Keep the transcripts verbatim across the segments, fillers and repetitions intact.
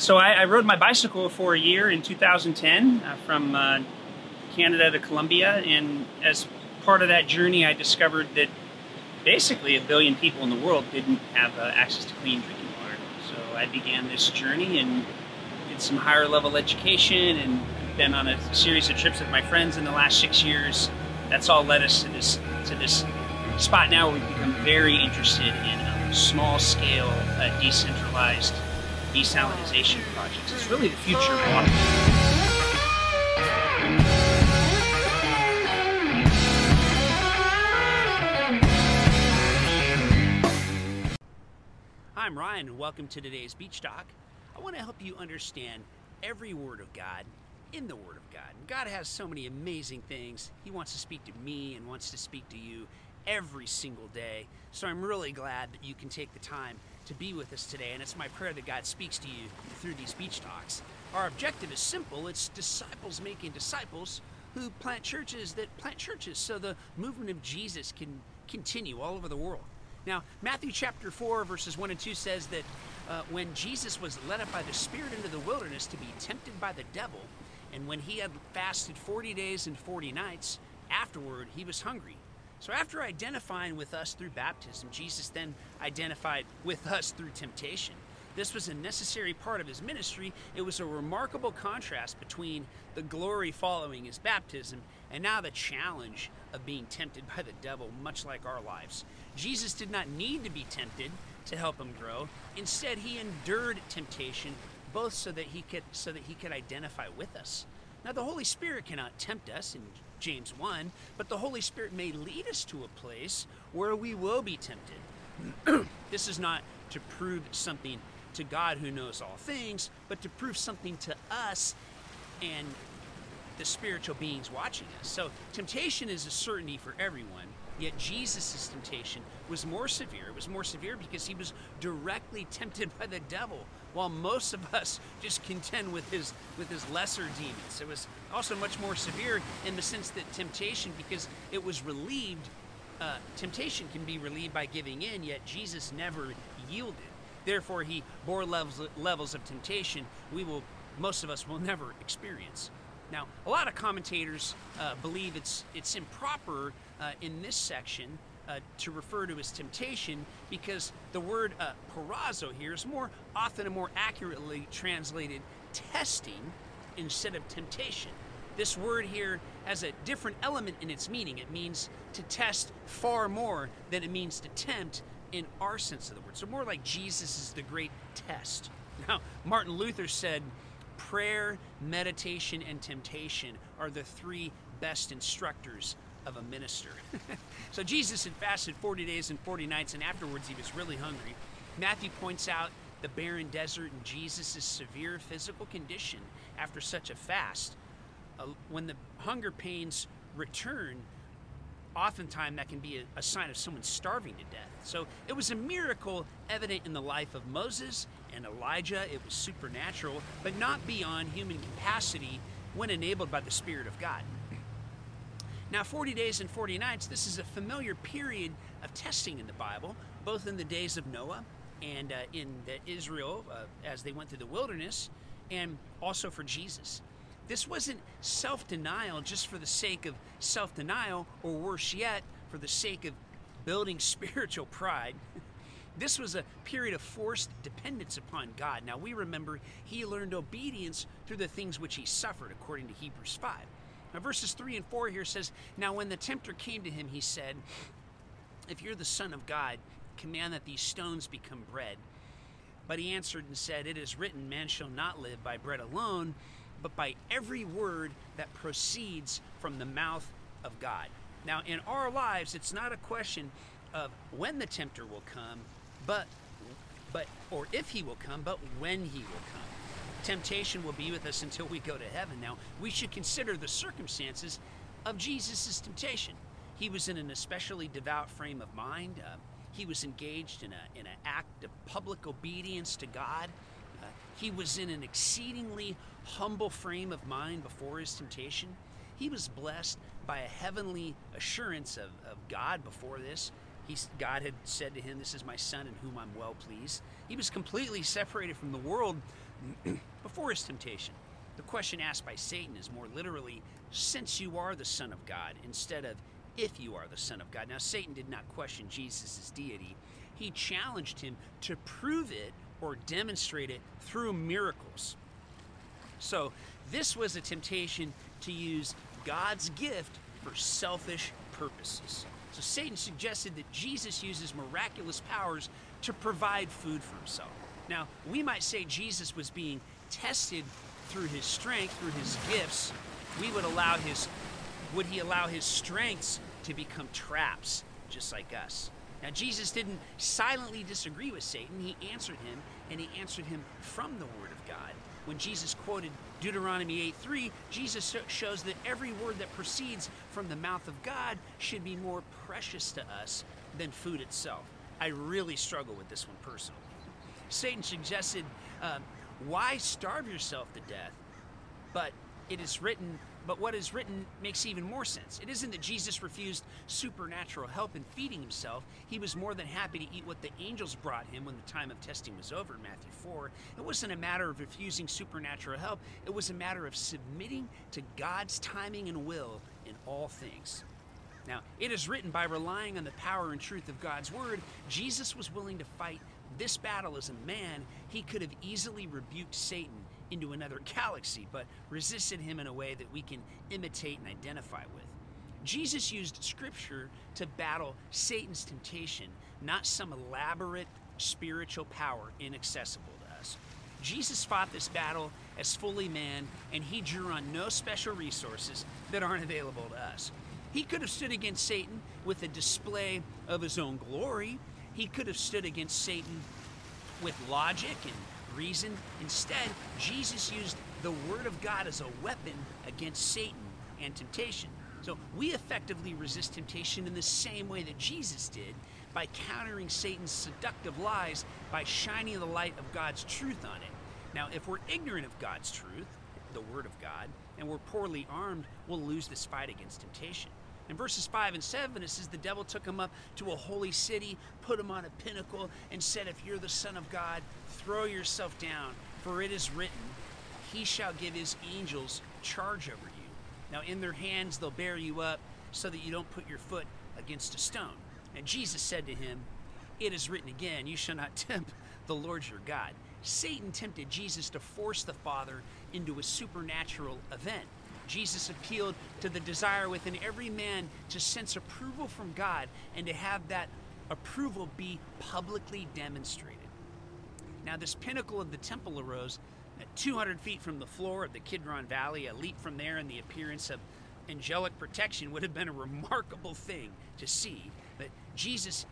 So I, I rode my bicycle for a year in two thousand ten uh, from uh, Canada to Colombia, and as part of that journey I discovered that basically a billion people in the world didn't have uh, access to clean drinking water. So I began this journey and did some higher level education and been on a series of trips with my friends in the last six years. That's all led us to this, to this spot now where we've become very interested in um, small scale, uh, decentralized desalinization projects. It's really the future of water. Hi, I'm Ryan and welcome to today's Beach Talk. I want to help you understand every word of God in the Word of God. God has so many amazing things. He wants to speak to me and wants to speak to you every single day. So I'm really glad that you can take the time to be with us today, and it's my prayer that God speaks to you through these beach talks. Our objective is simple. It's disciples making disciples who plant churches that plant churches so the movement of Jesus can continue all over the world. Now, Matthew chapter four, verses one and two says that uh, when Jesus was led up by the Spirit into the wilderness to be tempted by the devil, and when he had fasted forty days and forty nights, afterward he was hungry. So after identifying with us through baptism, Jesus then identified with us through temptation. This was a necessary part of his ministry. It was a remarkable contrast between the glory following his baptism and now the challenge of being tempted by the devil, much like our lives. Jesus did not need to be tempted to help him grow. Instead, he endured temptation, both so that he could, so that he could identify with us. Now, the Holy Spirit cannot tempt us in James one, but the Holy Spirit may lead us to a place where we will be tempted. This is not to prove something to God who knows all things, but to prove something to us and the spiritual beings watching us. So temptation is a certainty for everyone, yet Jesus' temptation was more severe. It was more severe because he was directly tempted by the devil, while most of us just contend with his with his lesser demons. It was also much more severe in the sense that temptation, because it was relieved, uh, temptation can be relieved by giving in, yet Jesus never yielded. Therefore, he bore levels, levels of temptation we will, most of us will never experience. Now, a lot of commentators uh, believe it's, it's improper uh, in this section Uh, to refer to as temptation, because the word uh, "parazo" here is more often and more accurately translated testing instead of temptation. This word here has a different element in its meaning. It means to test far more than it means to tempt in our sense of the word. So more like Jesus is the great test. Now, Martin Luther said, prayer, meditation, and temptation are the three best instructors of a minister. So Jesus had fasted forty days and forty nights, and afterwards he was really hungry. Matthew points out the barren desert and Jesus' severe physical condition after such a fast. Uh, when the hunger pains return, oftentimes that can be a, a sign of someone starving to death. So it was a miracle evident in the life of Moses and Elijah. It was supernatural, but not beyond human capacity when enabled by the Spirit of God. Now, forty days and forty nights, this is a familiar period of testing in the Bible, both in the days of Noah and uh, in the Israel uh, as they went through the wilderness, and also for Jesus. This wasn't self-denial just for the sake of self-denial, or worse yet, for the sake of building spiritual pride. This was a period of forced dependence upon God. Now, we remember he learned obedience through the things which he suffered, according to Hebrews five. Now, verses three and four here says, now when the tempter came to him, he said, if you're the Son of God, command that these stones become bread. But he answered and said, it is written, man shall not live by bread alone, but by every word that proceeds from the mouth of God. Now, in our lives, it's not a question of when the tempter will come, but, but or if he will come, but when he will come. Temptation will be with us until we go to heaven. Now, we should consider the circumstances of Jesus' temptation. He was in an especially devout frame of mind. Uh, he was engaged in, a, in an act of public obedience to God. Uh, he was in an exceedingly humble frame of mind before his temptation. He was blessed by a heavenly assurance of, of God before this. He, God had said to him, this is my Son in whom I'm well pleased. He was completely separated from the world Before his temptation, the question asked by Satan is more literally, since you are the Son of God, instead of if you are the Son of God. Now, Satan did not question Jesus' deity. He challenged him to prove it or demonstrate it through miracles. So this was a temptation to use God's gift for selfish purposes. So Satan suggested that Jesus uses miraculous powers to provide food for himself. Now, we might say Jesus was being tested through his strength, through his gifts. We would allow his, would he allow his strengths to become traps, just like us? Now, Jesus didn't silently disagree with Satan. He answered him, and he answered him from the Word of God. When Jesus quoted Deuteronomy eight three, Jesus shows that every word that proceeds from the mouth of God should be more precious to us than food itself. I really struggle with this one personally. Satan suggested, um, why starve yourself to death? But it is written, but what is written makes even more sense. It isn't that Jesus refused supernatural help in feeding himself. He was more than happy to eat what the angels brought him when the time of testing was over in Matthew four. It wasn't a matter of refusing supernatural help. It was a matter of submitting to God's timing and will in all things. Now, it is written, by relying on the power and truth of God's word, Jesus was willing to fight this battle as a man. He could have easily rebuked Satan into another galaxy, but resisted him in a way that we can imitate and identify with. Jesus used Scripture to battle Satan's temptation, not some elaborate spiritual power inaccessible to us. Jesus fought this battle as fully man, and he drew on no special resources that aren't available to us. He could have stood against Satan with a display of his own glory. He could have stood against Satan with logic and reason. Instead, Jesus used the Word of God as a weapon against Satan and temptation. So we effectively resist temptation in the same way that Jesus did, by countering Satan's seductive lies by shining the light of God's truth on it. Now, if we're ignorant of God's truth, the Word of God, and we're poorly armed, we'll lose this fight against temptation. In verses five and seven, it says the devil took him up to a holy city, put him on a pinnacle, and said, if you're the Son of God, throw yourself down, for it is written, he shall give his angels charge over you. Now in their hands they'll bear you up, so that you don't put your foot against a stone. And Jesus said to him, it is written again, you shall not tempt the Lord your God. Satan tempted Jesus to force the Father into a supernatural event. Jesus appealed to the desire within every man to sense approval from God and to have that approval be publicly demonstrated. Now, this pinnacle of the temple arose at two hundred feet from the floor of the Kidron Valley. A leap from there and the appearance of angelic protection would have been a remarkable thing to see. But Jesus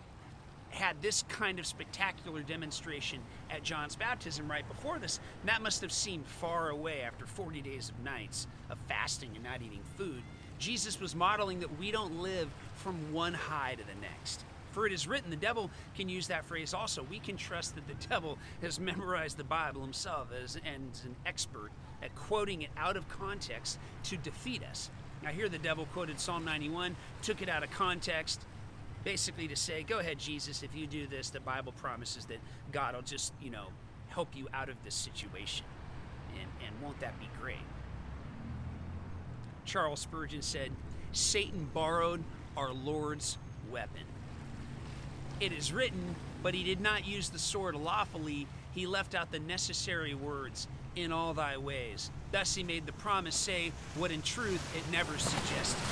had this kind of spectacular demonstration at John's baptism right before this, and that must have seemed far away after forty days of nights of fasting and not eating food. Jesus was modeling that we don't live from one high to the next. For it is written, the devil can use that phrase also. We can trust that the devil has memorized the Bible himself as, and is an expert at quoting it out of context to defeat us. Now here the devil quoted Psalm ninety-one, took it out of context, basically to say, go ahead, Jesus, if you do this, the Bible promises that God will just, you know, help you out of this situation. And, and won't that be great? Charles Spurgeon said, Satan borrowed our Lord's weapon. It is written, but he did not use the sword lawfully. He left out the necessary words, in all thy ways. Thus he made the promise say what in truth it never suggested.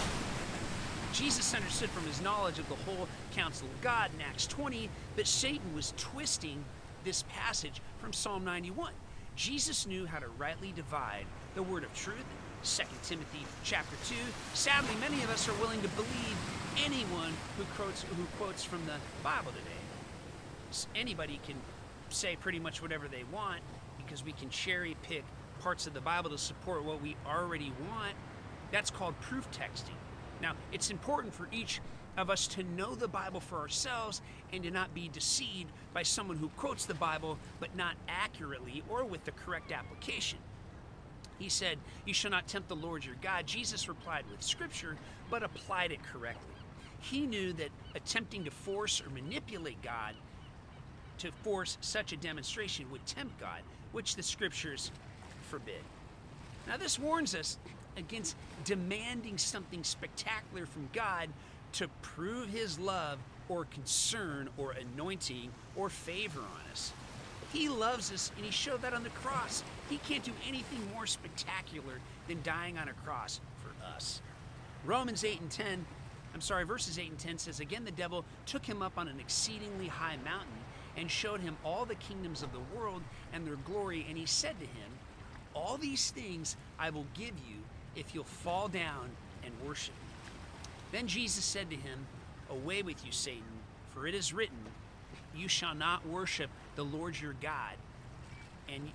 Jesus understood from his knowledge of the whole counsel of God in Acts twenty that Satan was twisting this passage from Psalm ninety-one. Jesus knew how to rightly divide the word of truth. Second Timothy chapter two. Sadly, many of us are willing to believe anyone who quotes, who quotes from the Bible today. Anybody can say pretty much whatever they want because we can cherry pick parts of the Bible to support what we already want. That's called proof texting. Now, it's important for each of us to know the Bible for ourselves and to not be deceived by someone who quotes the Bible but not accurately or with the correct application. He said, you shall not tempt the Lord your God. Jesus replied with Scripture, but applied it correctly. He knew that attempting to force or manipulate God to force such a demonstration would tempt God, which the scriptures forbid. Now this warns us against demanding something spectacular from God to prove his love or concern or anointing or favor on us. He loves us, and he showed that on the cross. He can't do anything more spectacular than dying on a cross for us. Romans eight and ten, I'm sorry, verses eight and ten says, "Again the devil took him up on an exceedingly high mountain and showed him all the kingdoms of the world and their glory, and he said to him, 'All these things I will give you if you'll fall down and worship me.' Then Jesus said to him, 'Away with you, Satan, for it is written, you shall not worship the Lord your God, and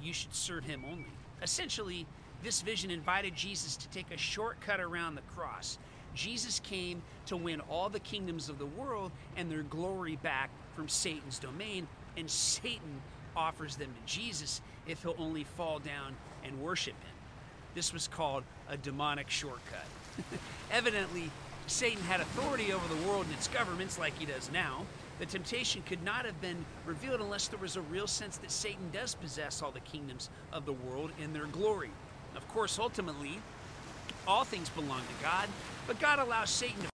you should serve him only.'" Essentially, this vision invited Jesus to take a shortcut around the cross. Jesus came to win all the kingdoms of the world and their glory back from Satan's domain, and Satan offers them to Jesus if he'll only fall down and worship him. This was called a demonic shortcut. Evidently, Satan had authority over the world and its governments like he does now. The temptation could not have been revealed unless there was a real sense that Satan does possess all the kingdoms of the world in their glory. Of course, ultimately, all things belong to God, but God allows Satan to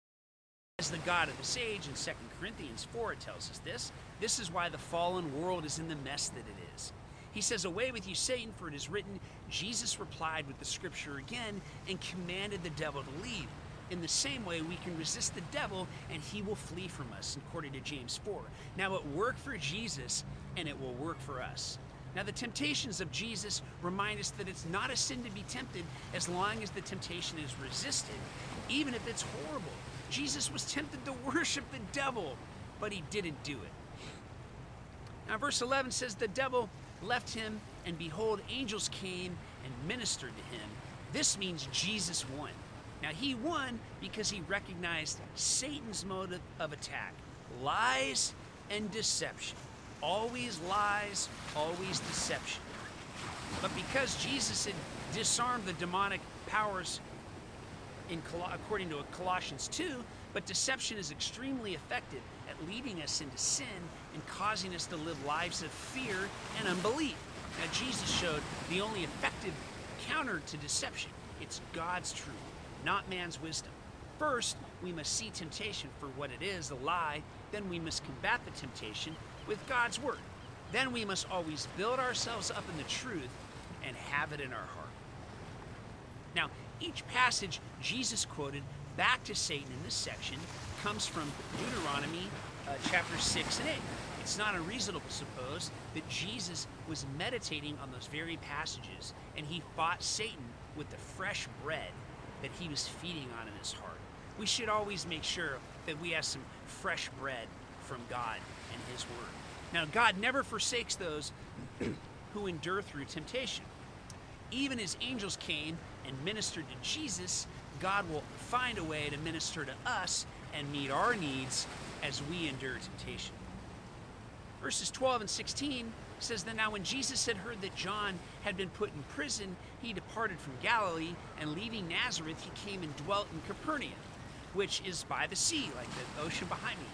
as the god of this age, and Second Corinthians four tells us this. This is why the fallen world is in the mess that it is. He says, "Away with you, Satan, for it is written." Jesus replied with the scripture again and commanded the devil to leave. In the same way, we can resist the devil and he will flee from us, according to James four. Now it worked for Jesus and it will work for us. Now the temptations of Jesus remind us that it's not a sin to be tempted as long as the temptation is resisted, even if it's horrible. Jesus was tempted to worship the devil, but he didn't do it. Now verse eleven says, "The devil left him, and behold, angels came and ministered to him." This means Jesus won. Now he won because he recognized Satan's motive of attack: lies and deception. Always lies, always deception. But because Jesus had disarmed the demonic powers in according to Colossians two, but deception is extremely effective at leading us into sin and causing us to live lives of fear and unbelief. Now Jesus showed the only effective counter to deception. It's God's truth, not man's wisdom. First, we must see temptation for what it is, a lie. Then we must combat the temptation with God's word. Then we must always build ourselves up in the truth and have it in our heart. Now, each passage Jesus quoted back to Satan in this section comes from Deuteronomy uh, chapter six and eight. It's not unreasonable to suppose that Jesus was meditating on those very passages, and he fought Satan with the fresh bread that he was feeding on in his heart. We should always make sure that we have some fresh bread from God and his word. Now, God never forsakes those who endure through temptation. Even as angels came and ministered to Jesus, God will find a way to minister to us and meet our needs as we endure temptation. Verses twelve and sixteen says that, "Now when Jesus had heard that John had been put in prison, he departed from Galilee, and leaving Nazareth, he came and dwelt in Capernaum," which is by the sea, like the ocean behind me,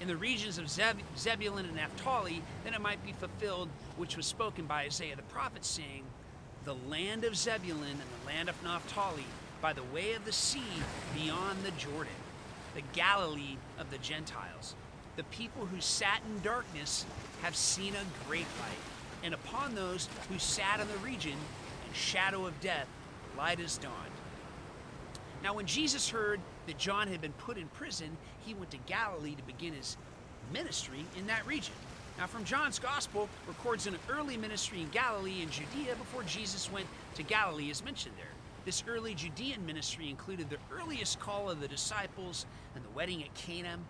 "in the regions of Zeb Zebulun and Naphtali, that it might be fulfilled, which was spoken by Isaiah the prophet, saying, 'The land of Zebulun and the land of Naphtali, by the way of the sea beyond the Jordan, the Galilee of the Gentiles. The people who sat in darkness have seen a great light, and upon those who sat in the region and shadow of death, light has dawned.'" Now when Jesus heard that John had been put in prison, he went to Galilee to begin his ministry in that region. Now from John's gospel records an early ministry in Galilee and Judea before Jesus went to Galilee is mentioned there. This early Judean ministry included the earliest call of the disciples and the wedding at Cana,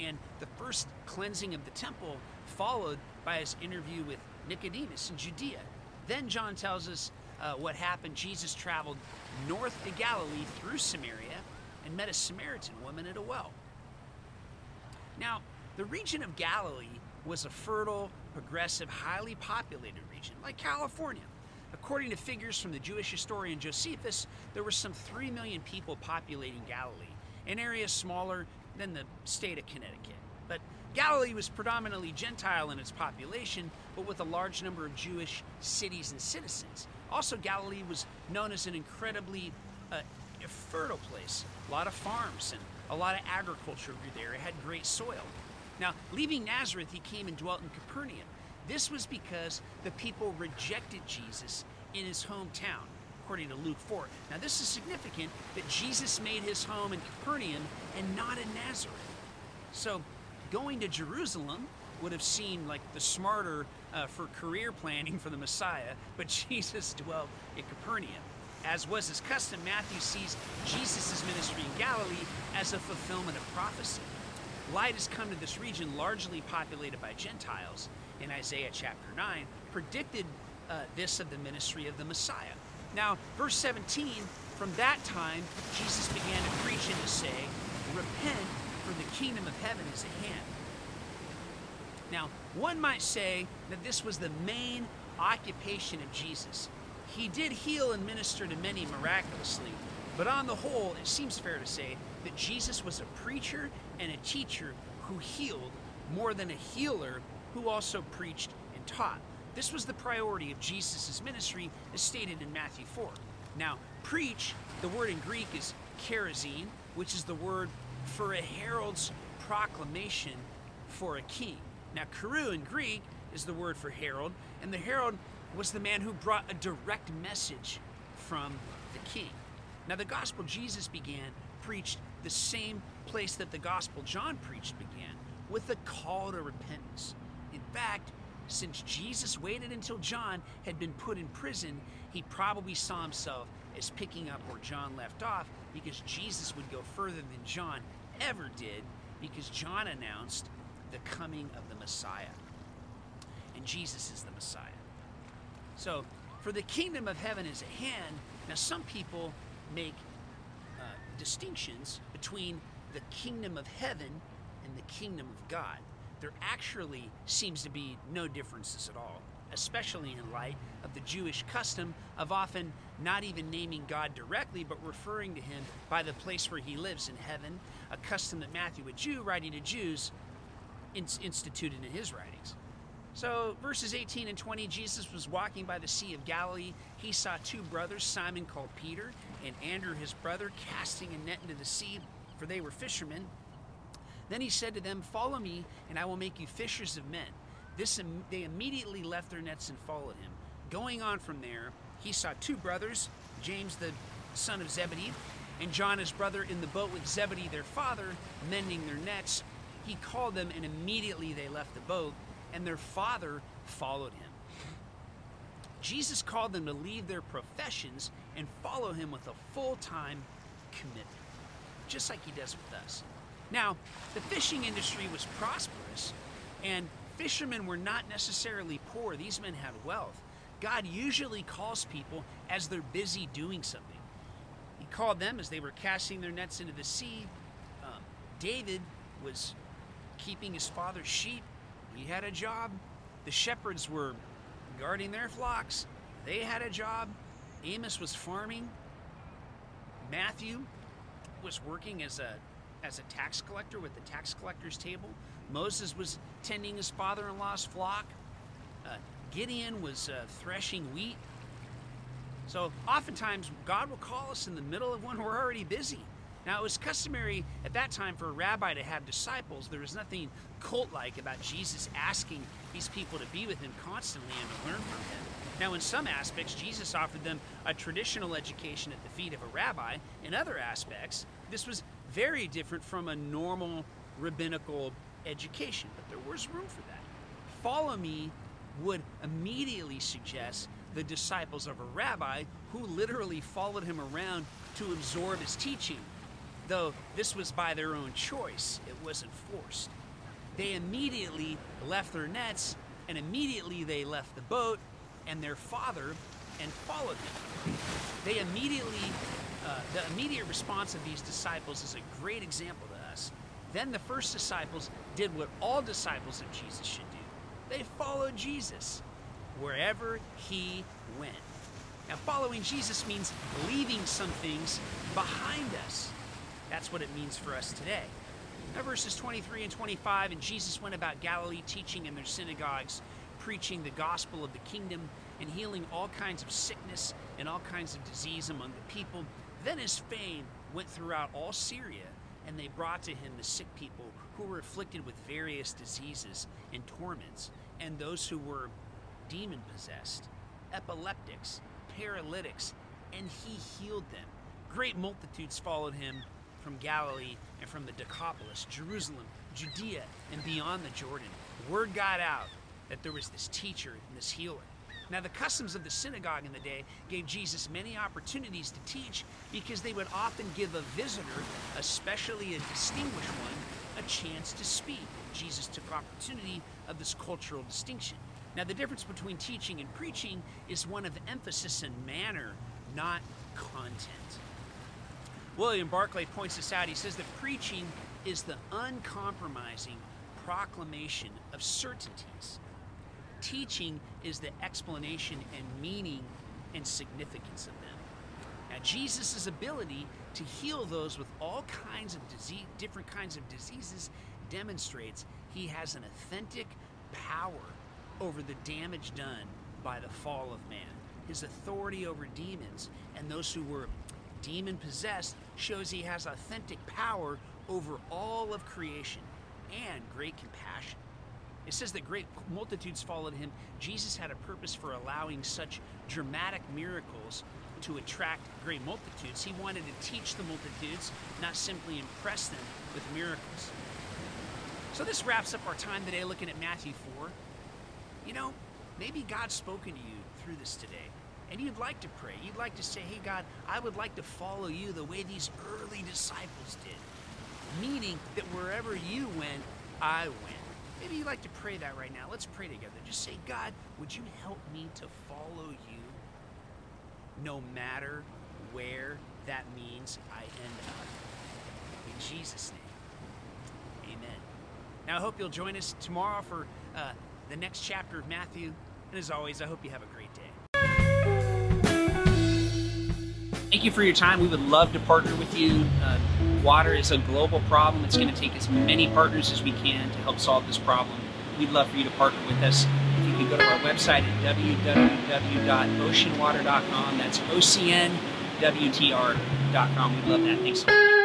and the first cleansing of the temple, followed by his interview with Nicodemus in Judea. Then John tells us uh, what happened. Jesus traveled north to Galilee through Samaria and met a Samaritan woman at a well. Now, the region of Galilee was a fertile, progressive, highly populated region, like California. According to figures from the Jewish historian Josephus, there were some three million people populating Galilee, an area smaller than the state of Connecticut. But Galilee was predominantly Gentile in its population, but with a large number of Jewish cities and citizens. Also, Galilee was known as an incredibly uh, fertile place. A lot of farms and a lot of agriculture grew there. It had great soil. Now, leaving Nazareth, he came and dwelt in Capernaum. This was because the people rejected Jesus in his hometown, according to Luke four. Now, this is significant that Jesus made his home in Capernaum and not in Nazareth. So, going to Jerusalem would have seemed like the smarter uh, for career planning for the Messiah, but Jesus dwelt in Capernaum. As was his custom, Matthew sees Jesus' ministry in Galilee as a fulfillment of prophecy. Light has come to this region largely populated by Gentiles. In Isaiah chapter nine, predicted uh, this of the ministry of the Messiah. Now, verse seventeen, from that time, Jesus began to preach and to say, repent, for the kingdom of heaven is at hand. Now, one might say that this was the main occupation of Jesus. He did heal and minister to many miraculously, but on the whole, it seems fair to say that Jesus was a preacher and a teacher who healed more than a healer who also preached and taught. This was the priority of Jesus' ministry, as stated in Matthew four. Now, preach, the word in Greek is charizene, which is the word for a herald's proclamation for a king. Now, karu in Greek is the word for herald, and the herald was the man who brought a direct message from the king. Now, the gospel Jesus began preached the same place that the gospel John preached began, with a call to repentance. In fact, since Jesus waited until John had been put in prison, he probably saw himself as picking up where John left off, because Jesus would go further than John ever did, because John announced the coming of the Messiah. And Jesus is the Messiah. So, for the kingdom of heaven is at hand. Now, some people make uh, distinctions between the kingdom of heaven and the kingdom of God. There actually seems to be no differences at all, especially in light of the Jewish custom of often not even naming God directly, but referring to him by the place where he lives in heaven, a custom that Matthew, a Jew, writing to Jews, instituted in his writings. So verses eighteen and twenty, Jesus was walking by the Sea of Galilee. He saw two brothers, Simon called Peter, and Andrew his brother, casting a net into the sea, for they were fishermen. Then he said to them, follow me, and I will make you fishers of men. This, they immediately left their nets and followed him. Going on from there, he saw two brothers, James the son of Zebedee, and John his brother, in the boat with Zebedee their father, mending their nets. He called them, and immediately they left the boat, and their father followed him. Jesus called them to leave their professions and follow him with a full-time commitment, just like he does with us. Now, the fishing industry was prosperous, and fishermen were not necessarily poor. These men had wealth. God usually calls people as they're busy doing something. He called them as they were casting their nets into the sea. Um, David was keeping his father's sheep. He had a job. The shepherds were guarding their flocks. They had a job. Amos was farming. Matthew was working as a as a tax collector with the tax collector's table. Moses was tending his father-in-law's flock. Uh, Gideon was uh, threshing wheat. So oftentimes God will call us in the middle of when we're already busy. Now, it was customary at that time for a rabbi to have disciples. There was nothing cult-like about Jesus asking these people to be with him constantly and to learn from him. Now, in some aspects, Jesus offered them a traditional education at the feet of a rabbi. In other aspects, this was very different from a normal rabbinical education, but there was room for that. Follow me would immediately suggest the disciples of a rabbi who literally followed him around to absorb his teaching, though this was by their own choice. It wasn't forced. They immediately left their nets, and immediately they left the boat and their father and followed him. They immediately Uh, the immediate response of these disciples is a great example to us. Then the first disciples did what all disciples of Jesus should do. They followed Jesus wherever he went. Now, following Jesus means leaving some things behind us. That's what it means for us today. Now verses twenty-three and twenty-five, and Jesus went about Galilee teaching in their synagogues, preaching the gospel of the kingdom and healing all kinds of sickness and all kinds of disease among the people. Then his fame went throughout all Syria, and they brought to him the sick people who were afflicted with various diseases and torments, and those who were demon-possessed, epileptics, paralytics, and he healed them. Great multitudes followed him from Galilee and from the Decapolis, Jerusalem, Judea, and beyond the Jordan. Word got out that there was this teacher and this healer. Now, the customs of the synagogue in the day gave Jesus many opportunities to teach, because they would often give a visitor, especially a distinguished one, a chance to speak. Jesus took opportunity of this cultural distinction. Now, the difference between teaching and preaching is one of emphasis and manner, not content. William Barclay points this out. He says that preaching is the uncompromising proclamation of certainties. Teaching is the explanation and meaning and significance of them. Now, Jesus' ability to heal those with all kinds of disease, different kinds of diseases, demonstrates he has an authentic power over the damage done by the fall of man. His authority over demons and those who were demon-possessed shows he has authentic power over all of creation, and great compassion. It says that great multitudes followed him. Jesus had a purpose for allowing such dramatic miracles to attract great multitudes. He wanted to teach the multitudes, not simply impress them with miracles. So this wraps up our time today looking at Matthew four. You know, maybe God's spoken to you through this today, and you'd like to pray. You'd like to say, hey God, I would like to follow you the way these early disciples did, meaning that wherever you went, I went. Maybe you'd like to pray that right now. Let's pray together. Just say, God, would you help me to follow you no matter where that means I end up? In Jesus' name, amen. Now, I hope you'll join us tomorrow for uh, the next chapter of Matthew. And as always, I hope you have a great day. Thank you for your time. We would love to partner with you. Uh, water is a global problem. It's going to take as many partners as we can to help solve this problem. We'd love for you to partner with us. If you can go to our website at w w w dot ocean water dot com. That's O C N W T R dot com. We'd love that. Thanks so much.